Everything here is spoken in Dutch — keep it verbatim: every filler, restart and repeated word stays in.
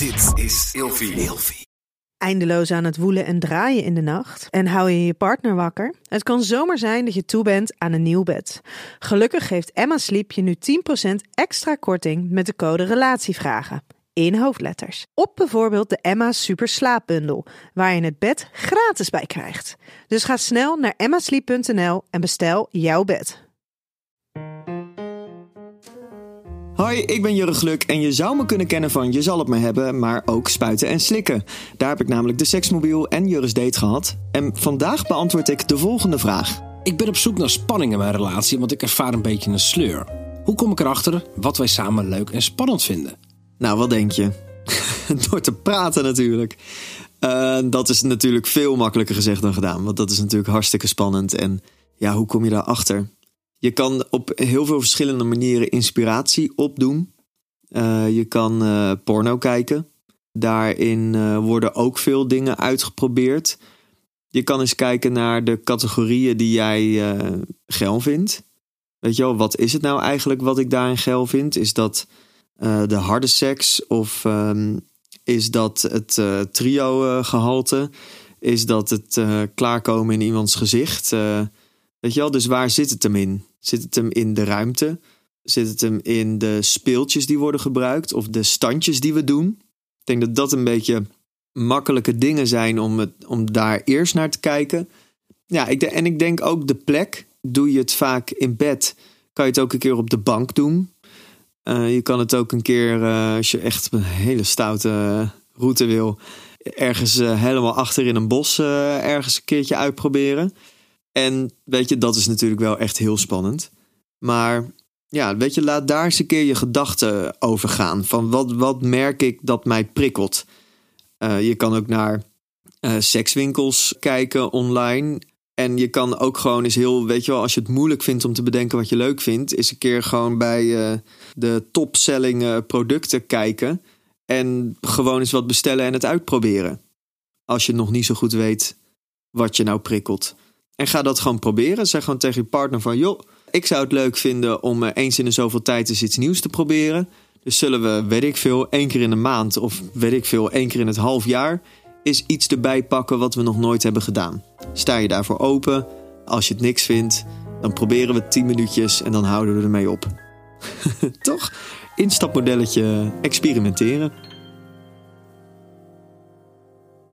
Dit is Elfie Elfie. Eindeloos aan het woelen en draaien in de nacht. En hou je je partner wakker? Het kan zomaar zijn dat je toe bent aan een nieuw bed. Gelukkig geeft Emma Sleep je nu tien procent extra korting met de code relatievragen. In hoofdletters. Op bijvoorbeeld de Emma Superslaapbundel, waar je het bed gratis bij krijgt. Dus ga snel naar emma sleep punt n l en bestel jouw bed. Hoi, ik ben Jurre Geluk en je zou me kunnen kennen van Je zal het me hebben, maar ook Spuiten en Slikken. Daar heb ik namelijk de Seksmobiel en Jurre's Date gehad. En vandaag beantwoord ik de volgende vraag. Ik ben op zoek naar spanning in mijn relatie, want ik ervaar een beetje een sleur. Hoe kom ik erachter wat wij samen leuk en spannend vinden? Nou, wat denk je? Door te praten natuurlijk. Uh, dat is natuurlijk veel makkelijker gezegd dan gedaan, want dat is natuurlijk hartstikke spannend. En ja, hoe kom je daarachter? Je kan op heel veel verschillende manieren inspiratie opdoen. Uh, je kan uh, porno kijken. Daarin uh, worden ook veel dingen uitgeprobeerd. Je kan eens kijken naar de categorieën die jij uh, geil vindt. Weet je wel, wat is het nou eigenlijk wat ik daarin geil vind? Is dat uh, de harde seks? Of um, is dat het uh, trio uh, gehalte? Is dat het uh, klaarkomen in iemands gezicht? Uh, Weet je wel, dus waar zit het hem in? Zit het hem in de ruimte? Zit het hem in de speeltjes die worden gebruikt? Of de standjes die we doen? Ik denk dat dat een beetje makkelijke dingen zijn om, het, om daar eerst naar te kijken. Ja, ik de, en ik denk ook de plek. Doe je het vaak in bed, kan je het ook een keer op de bank doen. Uh, je kan het ook een keer, uh, als je echt een hele stoute route wil, ergens uh, helemaal achter in een bos uh, ergens een keertje uitproberen. En weet je, dat is natuurlijk wel echt heel spannend. Maar ja, weet je, laat daar eens een keer je gedachten over gaan. Van wat, wat merk ik dat mij prikkelt? Uh, je kan ook naar uh, sekswinkels kijken online. En je kan ook gewoon eens heel, weet je wel, als je het moeilijk vindt om te bedenken wat je leuk vindt, is een keer gewoon bij uh, de topselling uh, producten kijken. En gewoon eens wat bestellen en het uitproberen. Als je nog niet zo goed weet wat je nou prikkelt. En ga dat gewoon proberen. Zeg gewoon tegen je partner van, joh, ik zou het leuk vinden om eens in de zoveel tijd eens iets nieuws te proberen. Dus zullen we, weet ik veel, één keer in de maand of weet ik veel, één keer in het half jaar is iets erbij pakken wat we nog nooit hebben gedaan. Sta je daarvoor open. Als je het niks vindt, dan proberen we tien minuutjes en dan houden we ermee op. Toch? Instapmodelletje experimenteren.